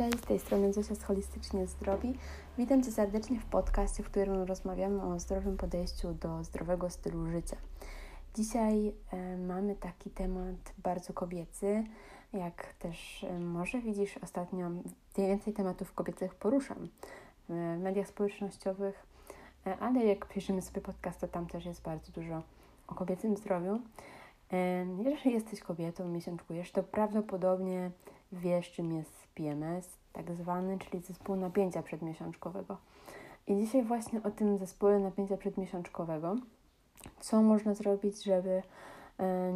Cześć, z tej strony Zosia z Holistycznie Zdrowi. Witam Cię serdecznie w podcaście, w którym rozmawiamy o zdrowym podejściu do zdrowego stylu życia. Dzisiaj mamy taki temat bardzo kobiecy, jak też może widzisz ostatnio, więcej tematów kobiecych poruszam w mediach społecznościowych, ale jak piszemy sobie podcast, to tam też jest bardzo dużo o kobiecym zdrowiu. Jeżeli jesteś kobietą, miesiączkujesz, to prawdopodobnie wiesz, czym jest PMS, tak zwany, czyli zespół napięcia przedmiesiączkowego. I dzisiaj właśnie o tym zespole napięcia przedmiesiączkowego, co można zrobić, żeby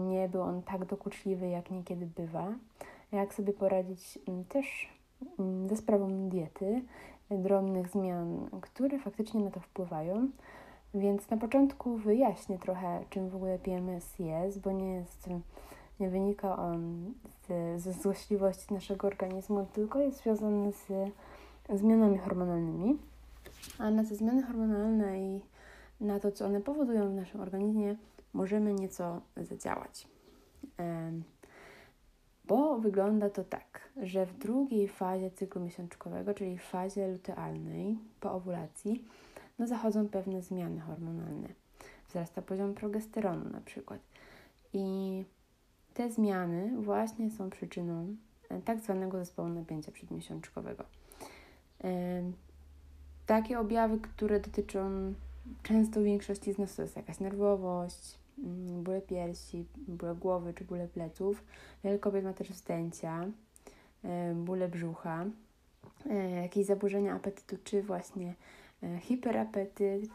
nie był on tak dokuczliwy, jak niekiedy bywa, jak sobie poradzić też ze sprawą diety, drobnych zmian, które faktycznie na to wpływają. Więc na początku wyjaśnię trochę, czym w ogóle PMS jest, bo nie wynika on ze złośliwości naszego organizmu, tylko jest związany z zmianami hormonalnymi. A na te zmiany hormonalne i na to, co one powodują w naszym organizmie, możemy nieco zadziałać. Bo wygląda to tak, że w drugiej fazie cyklu miesiączkowego, czyli w fazie lutealnej po owulacji, zachodzą pewne zmiany hormonalne. Wzrasta poziom progesteronu na przykład. I te zmiany właśnie są przyczyną tak zwanego zespołu napięcia przedmiesiączkowego. Takie objawy, które dotyczą często większości z nas, to jest jakaś nerwowość, bóle piersi, bóle głowy czy bóle pleców. Wiele kobiet ma też wzdęcia, bóle brzucha, jakieś zaburzenia apetytu, czy właśnie hiperapetyt,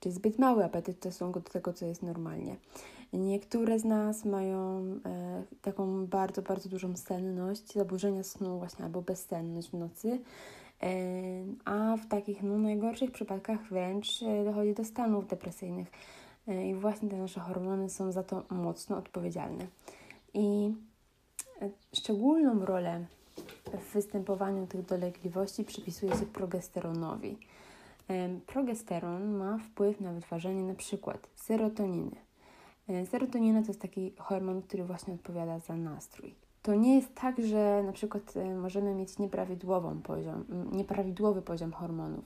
czy zbyt mały apetyt w stosunku do tego, co jest normalnie. Niektóre z nas mają taką bardzo, bardzo dużą senność, zaburzenia snu właśnie albo bezsenność w nocy, a w takich najgorszych przypadkach wręcz dochodzi do stanów depresyjnych i właśnie te nasze hormony są za to mocno odpowiedzialne. I szczególną rolę w występowaniu tych dolegliwości przypisuje się progesteronowi. Progesteron ma wpływ na wytwarzanie na przykład serotoniny. Serotonina to jest taki hormon, który właśnie odpowiada za nastrój. To nie jest tak, że na przykład możemy mieć nieprawidłowy poziom hormonów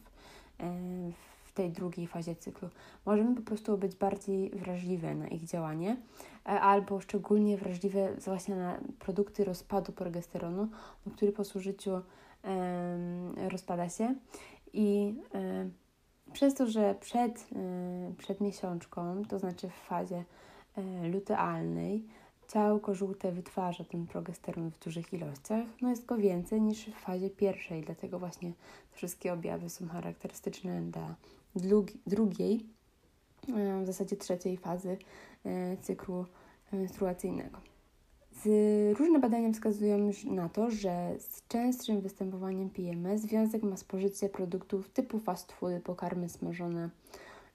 w tej drugiej fazie cyklu. Możemy po prostu być bardziej wrażliwe na ich działanie, albo szczególnie wrażliwe właśnie na produkty rozpadu progesteronu, który po zużyciu rozpada się. I przez to, że przed miesiączką, to znaczy w fazie lutealnej, ciałko żółte wytwarza ten progesteron w dużych ilościach, jest go więcej niż w fazie pierwszej, dlatego właśnie wszystkie objawy są charakterystyczne dla drugiej, w zasadzie trzeciej fazy cyklu menstruacyjnego. Różne badania wskazują na to, że z częstszym występowaniem PMS związek ma spożycie produktów typu fast foody, pokarmy smażone,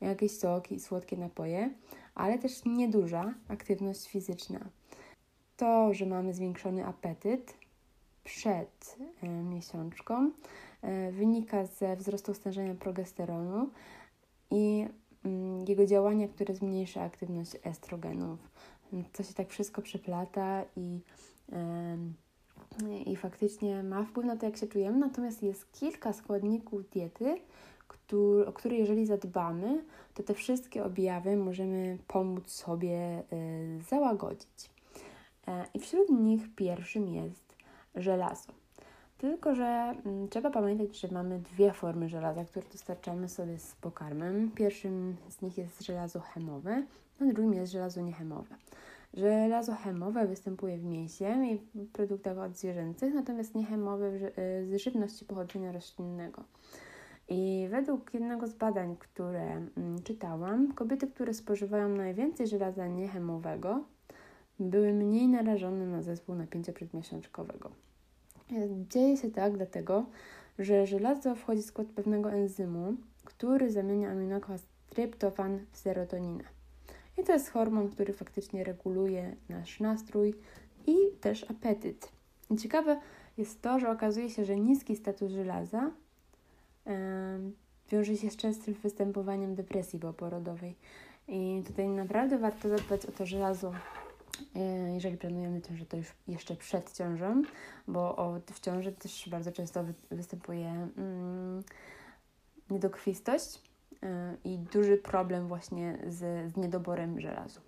jakieś soki i słodkie napoje, ale też nieduża aktywność fizyczna. To, że mamy zwiększony apetyt przed miesiączką, wynika ze wzrostu stężenia progesteronu i jego działania, które zmniejsza aktywność estrogenów. To się tak wszystko przeplata i faktycznie ma wpływ na to, jak się czujemy. Natomiast jest kilka składników diety, o które jeżeli zadbamy, to te wszystkie objawy możemy pomóc sobie załagodzić. I wśród nich pierwszym jest żelazo. Tylko że trzeba pamiętać, że mamy dwie formy żelaza, które dostarczamy sobie z pokarmem. Pierwszym z nich jest żelazo chemowe, a drugim jest żelazo niechemowe. Żelazo chemowe występuje w mięsie i produktach odzwierzęcych, natomiast niechemowe z żywności pochodzenia roślinnego. I według jednego z badań, które czytałam, kobiety, które spożywają najwięcej żelaza niechemowego, były mniej narażone na zespół napięcia przedmiesiączkowego. Dzieje się tak dlatego, że żelazo wchodzi w skład pewnego enzymu, który zamienia aminokwasy tryptofan w serotoninę. I to jest hormon, który faktycznie reguluje nasz nastrój i też apetyt. Ciekawe jest to, że okazuje się, że niski status żelaza wiąże się z częstym występowaniem depresji poporodowej. I tutaj naprawdę warto zadbać o to żelazo jeżeli planujemy ciążę, to już jeszcze przed ciążą, bo w ciąży też bardzo często występuje niedokrwistość i duży problem właśnie z niedoborem żelazu.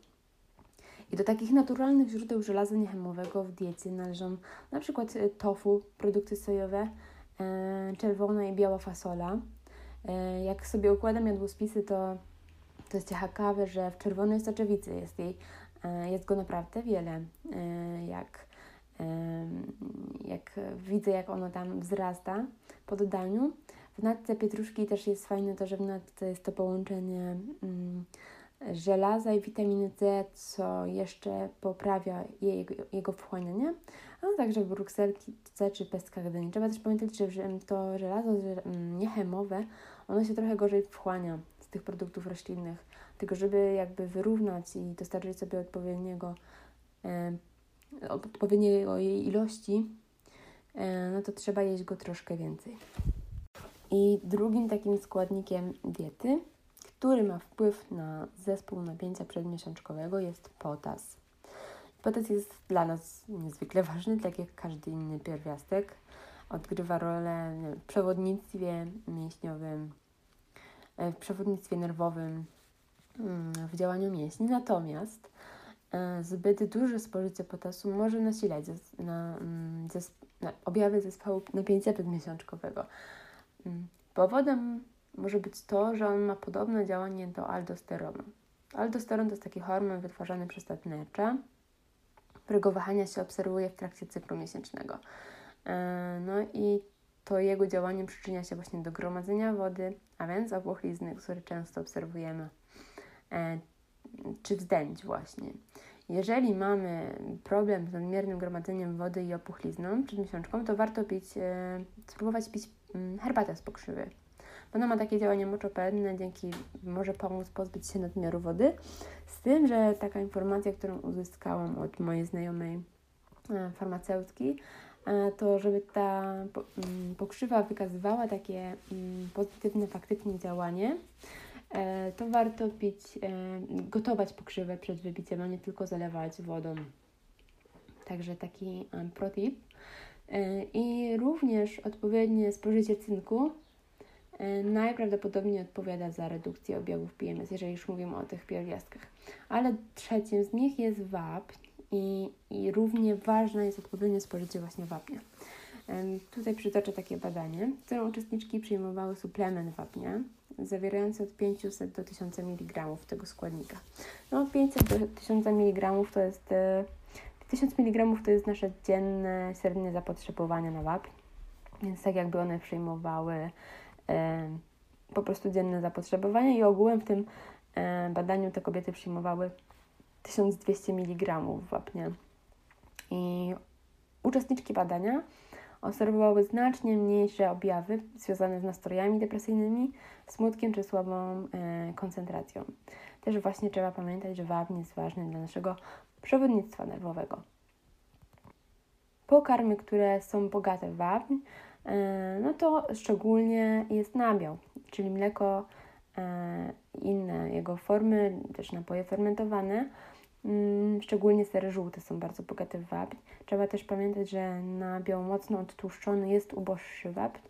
I do takich naturalnych źródeł żelaza niechemowego w diecie należą na przykład tofu, produkty sojowe, czerwona i biała fasola. Jak sobie układam jadłospisy, to jest ciekawe, że w czerwonej soczewicy jest go naprawdę wiele. Jak widzę, jak ono tam wzrasta po dodaniu. W natce pietruszki też jest fajne to, że w natce jest to połączenie żelaza i witaminy C, co jeszcze poprawia jego wchłanianie, ale także w brukselce czy pestkach dyni. Trzeba też pamiętać, że to żelazo niechemowe, ono się trochę gorzej wchłania z tych produktów roślinnych. Tylko żeby jakby wyrównać i dostarczyć sobie odpowiedniego jej ilości, no to trzeba jeść go troszkę więcej. I drugim takim składnikiem diety, który ma wpływ na zespół napięcia przedmiesiączkowego, jest potas. Potas jest dla nas niezwykle ważny, tak jak każdy inny pierwiastek. Odgrywa rolę w przewodnictwie mięśniowym, w przewodnictwie nerwowym, w działaniu mięśni. Natomiast zbyt duże spożycie potasu może nasilać na objawy zespołu napięcia przedmiesiączkowego. Powodem może być to, że on ma podobne działanie do aldosteronu. Aldosteron to jest taki hormon wytwarzany przez tętnicze, którego wahania się obserwuje w trakcie cyklu miesięcznego. No i to jego działanie przyczynia się właśnie do gromadzenia wody, a więc opłochizny, które często obserwujemy, czy wzdęć właśnie. Jeżeli mamy problem z nadmiernym gromadzeniem wody i opuchlizną przed miesiączką, to warto spróbować pić herbatę z pokrzywy. Ona ma takie działanie moczopędne, dzięki może pomóc pozbyć się nadmiaru wody. Z tym, że taka informacja, którą uzyskałam od mojej znajomej farmaceutki, to żeby ta pokrzywa wykazywała takie pozytywne faktycznie działanie, to warto gotować pokrzywę przed wybiciem, a nie tylko zalewać wodą. Także taki protip. I również odpowiednie spożycie cynku najprawdopodobniej odpowiada za redukcję objawów PMS, jeżeli już mówimy o tych pierwiastkach. Ale trzecim z nich jest wapń i równie ważne jest odpowiednie spożycie właśnie wapnia. Tutaj przytoczę takie badanie, w którym uczestniczki przyjmowały suplement wapnia zawierający od 500 do 1000 mg tego składnika. 500 do 1000 mg to jest 1000 mg to jest nasze dzienne średnie zapotrzebowanie na wapń, więc tak jakby one przyjmowały po prostu dzienne zapotrzebowanie i ogółem w tym badaniu te kobiety przyjmowały 1200 mg wapnia. I uczestniczki badania obserwowały znacznie mniejsze objawy związane z nastrojami depresyjnymi, smutkiem czy słabą koncentracją. Też właśnie trzeba pamiętać, że wapń jest ważny dla naszego przewodnictwa nerwowego. Pokarmy, które są bogate w wapń, no to szczególnie jest nabiał, czyli mleko, inne jego formy, też napoje fermentowane, szczególnie sery żółte są bardzo bogate w wapń. Trzeba też pamiętać, że nabiał mocno odtłuszczony jest uboższy wapń,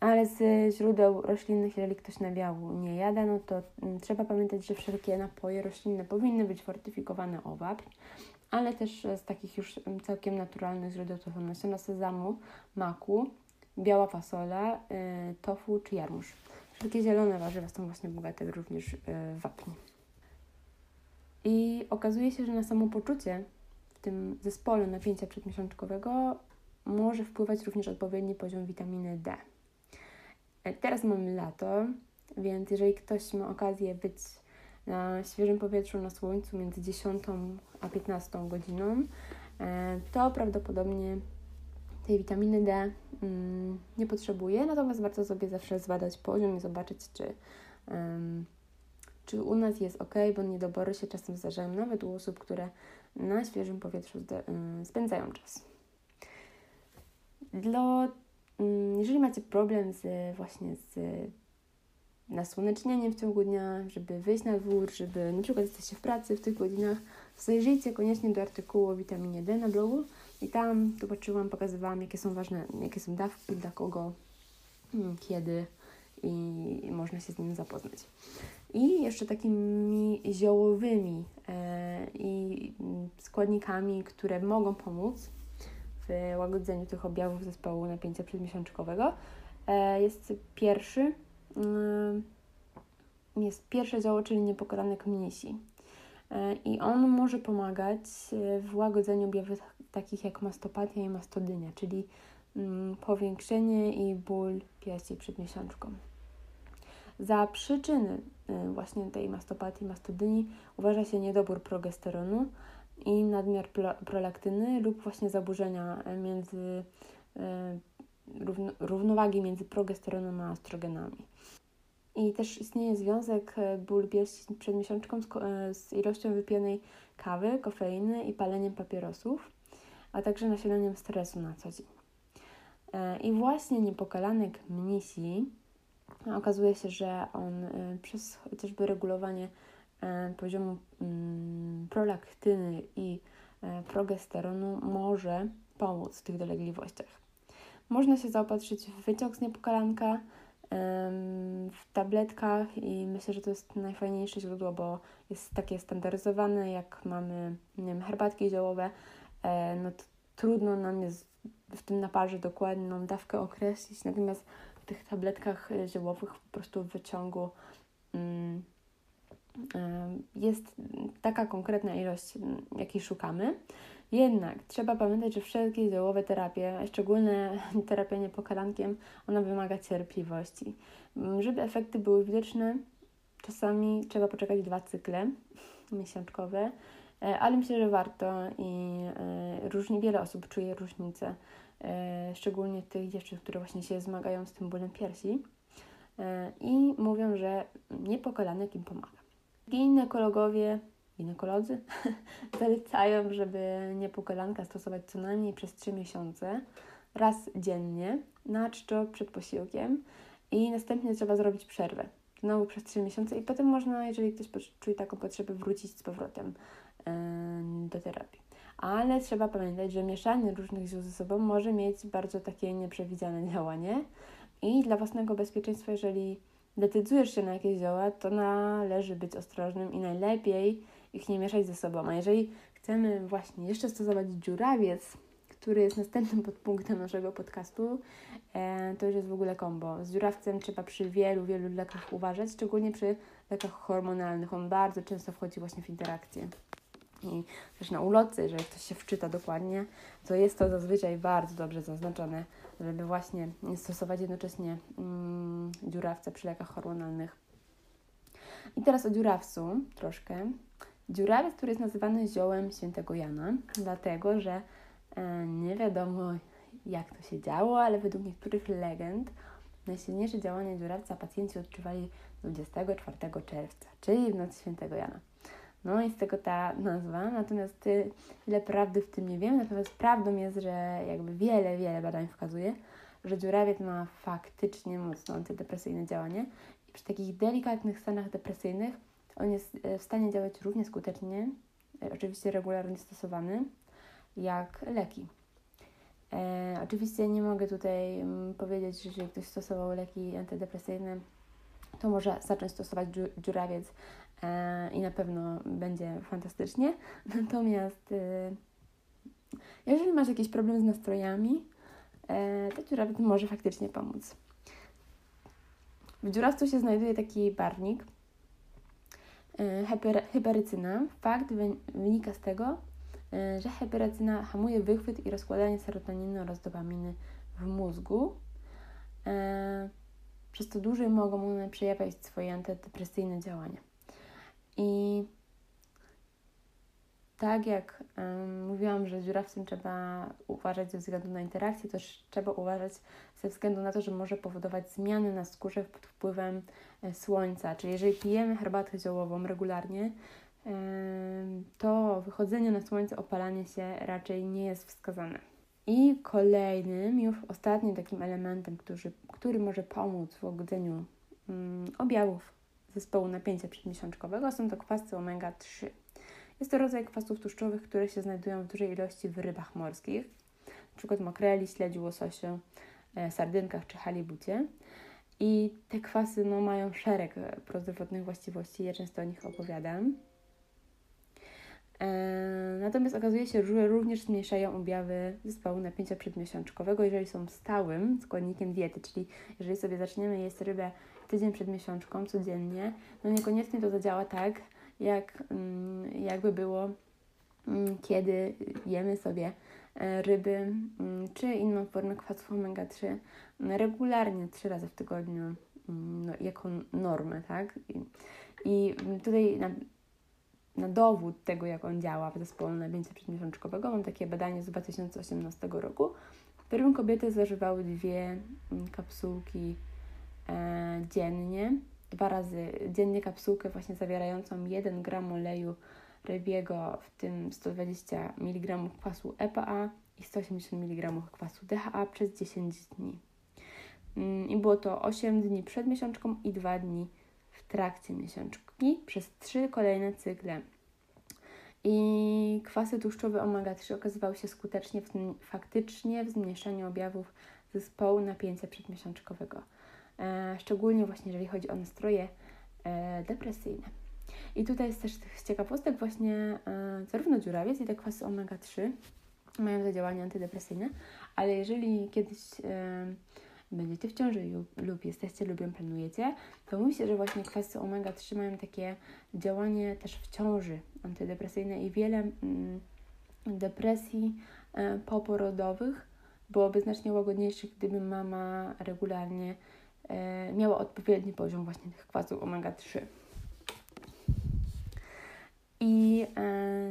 ale z źródeł roślinnych, jeżeli ktoś nabiału nie jada, no to trzeba pamiętać, że wszelkie napoje roślinne powinny być fortyfikowane o wapń, ale też z takich już całkiem naturalnych źródeł to są nasiona sezamu, maku, biała fasola, tofu czy jarmuż. Wszelkie zielone warzywa są właśnie bogate również w wapń. I okazuje się, że na samopoczucie w tym zespole napięcia przedmiesiączkowego może wpływać również odpowiedni poziom witaminy D. Teraz mamy lato, więc jeżeli ktoś ma okazję być na świeżym powietrzu, na słońcu między 10 a 15 godziną, to prawdopodobnie tej witaminy D nie potrzebuje, natomiast warto sobie zawsze zbadać poziom i zobaczyć, czy u nas jest ok, bo niedobory się czasem zdarzają nawet u osób, które na świeżym powietrzu spędzają czas. Jeżeli macie problem z nasłonecznieniem w ciągu dnia, żeby wyjść na dwór, żeby na przykład jesteście w pracy w tych godzinach, zajrzyjcie koniecznie do artykułu o witaminie D na blogu i tam zobaczyłam, pokazywałam, jakie są ważne, jakie są dawki, dla kogo, kiedy i można się z nim zapoznać. I jeszcze takimi ziołowymi i składnikami, które mogą pomóc w łagodzeniu tych objawów zespołu napięcia przedmiesiączkowego jest pierwsze zioło, czyli niepokalany kmisi. I on może pomagać w łagodzeniu objawów takich jak mastopatia i mastodynia, czyli powiększenie i ból piersi przed miesiączką. Za przyczyny właśnie tej mastopatii, mastodynii uważa się niedobór progesteronu i nadmiar prolaktyny lub właśnie zaburzenia równowagi między progesteronem a estrogenami. I też istnieje związek ból piersi przed miesiączką z ilością wypijanej kawy, kofeiny i paleniem papierosów, a także nasileniem stresu na co dzień. I właśnie niepokalanek mnisi, okazuje się, że on przez chociażby regulowanie poziomu prolaktyny i progesteronu może pomóc w tych dolegliwościach. Można się zaopatrzyć w wyciąg z niepokalanka, w tabletkach i myślę, że to jest najfajniejsze źródło, bo jest takie standaryzowane, jak mamy, nie wiem, herbatki ziołowe, no to trudno nam jest w tym naparze dokładną dawkę określić, natomiast w tych tabletkach ziołowych po prostu w wyciągu jest taka konkretna ilość, jakiej szukamy. Jednak trzeba pamiętać, że wszelkie ziołowe terapie, szczególnie terapia niepokalankiem, ona wymaga cierpliwości. Żeby efekty były widoczne, czasami trzeba poczekać 2 cykle miesiączkowe, ale myślę, że warto i wiele osób czuje różnicę, szczególnie tych dziewczyn, które właśnie się zmagają z tym bólem piersi i mówią, że niepokalanek im pomaga. Ginekolodzy zalecają, żeby niepokalanka stosować co najmniej przez 3 miesiące, raz dziennie, na czczo przed posiłkiem i następnie trzeba zrobić przerwę. Znowu przez 3 miesiące i potem można, jeżeli ktoś czuje taką potrzebę, wrócić z powrotem do terapii. Ale trzeba pamiętać, że mieszanie różnych ziół ze sobą może mieć bardzo takie nieprzewidziane działanie i dla własnego bezpieczeństwa, jeżeli decydujesz się na jakieś zioła, to należy być ostrożnym i najlepiej ich nie mieszać ze sobą. A jeżeli chcemy właśnie jeszcze stosować dziurawiec, który jest następnym podpunktem naszego podcastu, to już jest w ogóle kombo. Z dziurawcem trzeba przy wielu lekach uważać, szczególnie przy lekach hormonalnych. On bardzo często wchodzi właśnie w interakcję. I też na ulotce, jeżeli ktoś się wczyta dokładnie, to jest to zazwyczaj bardzo dobrze zaznaczone, żeby właśnie stosować jednocześnie dziurawce przy lekach hormonalnych. I teraz o dziurawcu troszkę. Dziurawiec, który jest nazywany ziołem świętego Jana, dlatego że nie wiadomo, jak to się działo, ale według niektórych legend najsilniejsze działanie dziurawca pacjenci odczuwali 24 czerwca, czyli w noc świętego Jana. No i z tego ta nazwa, natomiast ile prawdy w tym nie wiem, natomiast prawdą jest, że jakby wiele badań wskazuje, że dziurawiec ma faktycznie mocno antydepresyjne działanie i przy takich delikatnych stanach depresyjnych on jest w stanie działać równie skutecznie, oczywiście regularnie stosowany, jak leki. Oczywiście nie mogę tutaj powiedzieć, że jeżeli ktoś stosował leki antydepresyjne, to może zacząć stosować dziurawiec i na pewno będzie fantastycznie. Natomiast jeżeli masz jakiś problem z nastrojami, to dziurawiec może faktycznie pomóc. W dziurawcu się znajduje taki barwnik hyperycyna. Fakt wynika z tego, że hyperycyna hamuje wychwyt i rozkładanie serotoniny oraz dopaminy w mózgu. Przez to dłużej mogą one przejawiać swoje antydepresyjne działania. I tak jak mówiłam, że z dziurawcem trzeba uważać ze względu na interakcję, też trzeba uważać ze względu na to, że może powodować zmiany na skórze pod wpływem słońca. Czyli jeżeli pijemy herbatę ziołową regularnie, to wychodzenie na słońce, opalanie się raczej nie jest wskazane. I kolejnym, już ostatnim takim elementem, który może pomóc w łagodzeniu objawów zespołu napięcia przedmiesiączkowego, są to kwasy omega-3. Jest to rodzaj kwasów tłuszczowych, które się znajdują w dużej ilości w rybach morskich, np. makreli, śledziu, łososiu, sardynkach czy halibucie. I te kwasy mają szereg prozdrowotnych właściwości, ja często o nich opowiadam. Natomiast okazuje się, że również zmniejszają objawy zespołu napięcia przedmiesiączkowego, jeżeli są stałym składnikiem diety, czyli jeżeli sobie zaczniemy jeść rybę tydzień przed miesiączką, codziennie, niekoniecznie to zadziała tak, jakby było, kiedy jemy sobie ryby czy inną formę kwasów omega-3 regularnie 3 razy w tygodniu jako normę, tak? I tutaj na dowód tego, jak on działa w zespole napięcia przedmiesiączkowego, mam takie badanie z 2018 roku, w którym kobiety zażywały 2 kapsułki dziennie, 2 razy dziennie kapsułkę właśnie zawierającą 1 gram oleju rybiego, w tym 120 mg kwasu EPA i 180 mg kwasu DHA przez 10 dni. I było to 8 dni przed miesiączką i 2 dni w trakcie miesiączki przez 3 kolejne cykle. I kwasy tłuszczowe omega-3 okazywały się skutecznie faktycznie w zmniejszaniu objawów zespołu napięcia przedmiesiączkowego. Szczególnie właśnie jeżeli chodzi o nastroje depresyjne. I tutaj jest też z ciekawostek właśnie zarówno dziurawiec i te kwasy omega-3 mają zadziałanie antydepresyjne, ale jeżeli kiedyś będziecie w ciąży lub jesteście lub ją planujecie, to mówi się, że właśnie kwasy omega-3 mają takie działanie też w ciąży antydepresyjne i wiele depresji poporodowych byłoby znacznie łagodniejszych, gdyby mama regularnie miała odpowiedni poziom właśnie tych kwasów omega-3. I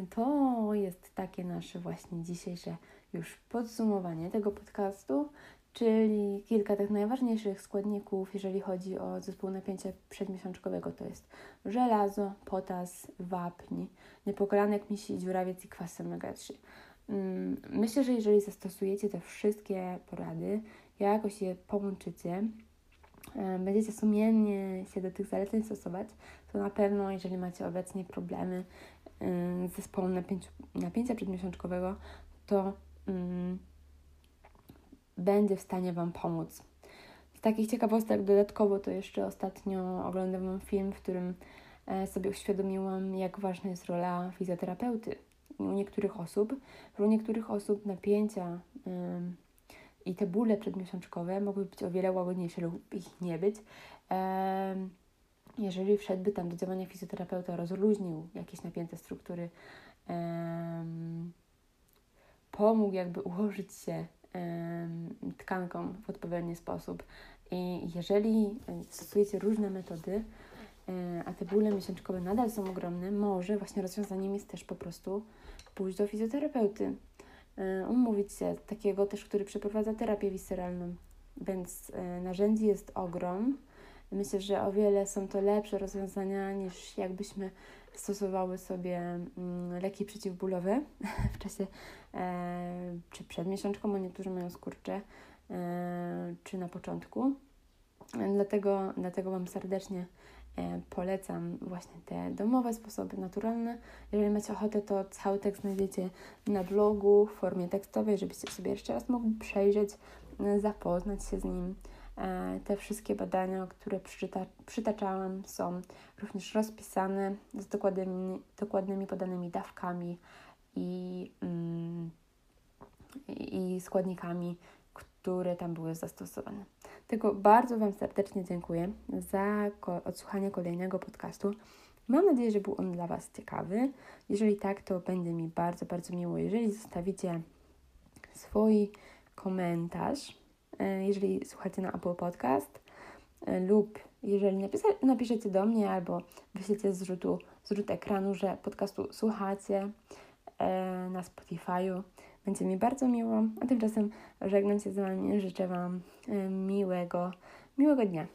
to jest takie nasze właśnie dzisiejsze już podsumowanie tego podcastu, czyli kilka tych najważniejszych składników, jeżeli chodzi o zespół napięcia przedmiesiączkowego, to jest żelazo, potas, wapń, niepokalanek misi, dziurawiec i kwasy omega-3. Myślę, że jeżeli zastosujecie te wszystkie porady, jakoś je połączycie, będziecie sumiennie się do tych zaleceń stosować, to na pewno, jeżeli macie obecnie problemy z zespołem napięcia przedmiesiączkowego, to będzie w stanie Wam pomóc. Z takich ciekawostek dodatkowo to jeszcze ostatnio oglądałam film, w którym sobie uświadomiłam, jak ważna jest rola fizjoterapeuty. U niektórych osób napięcia i te bóle przedmiesiączkowe mogły być o wiele łagodniejsze lub ich nie być. Jeżeli wszedłby tam do działania fizjoterapeuta, rozluźnił jakieś napięte struktury, pomógł jakby ułożyć się tkankom w odpowiedni sposób. I jeżeli stosujecie różne metody, a te bóle miesiączkowe nadal są ogromne, może właśnie rozwiązaniem jest też po prostu pójść do fizjoterapeuty. Umówić się, takiego też, który przeprowadza terapię wisceralną, więc narzędzi jest ogrom. Myślę, że o wiele są to lepsze rozwiązania niż jakbyśmy stosowały sobie leki przeciwbólowe w czasie czy przed miesiączką, bo niektórzy mają skurcze, czy na początku. Dlatego Wam serdecznie polecam właśnie te domowe sposoby naturalne. Jeżeli macie ochotę, to cały tekst znajdziecie na blogu w formie tekstowej, żebyście sobie jeszcze raz mogli przejrzeć, zapoznać się z nim. Te wszystkie badania, które przytaczałam, są również rozpisane z dokładnymi podanymi dawkami i składnikami, które tam były zastosowane. Tego bardzo Wam serdecznie dziękuję za odsłuchanie kolejnego podcastu. Mam nadzieję, że był on dla Was ciekawy. Jeżeli tak, to będzie mi bardzo, bardzo miło, jeżeli zostawicie swój komentarz, jeżeli słuchacie na Apple Podcast lub jeżeli napiszecie do mnie albo wyślecie zrzut ekranu, że podcastu słuchacie na Spotify'u. Będzie mi bardzo miło, a tymczasem żegnam się z Wami, życzę Wam miłego dnia.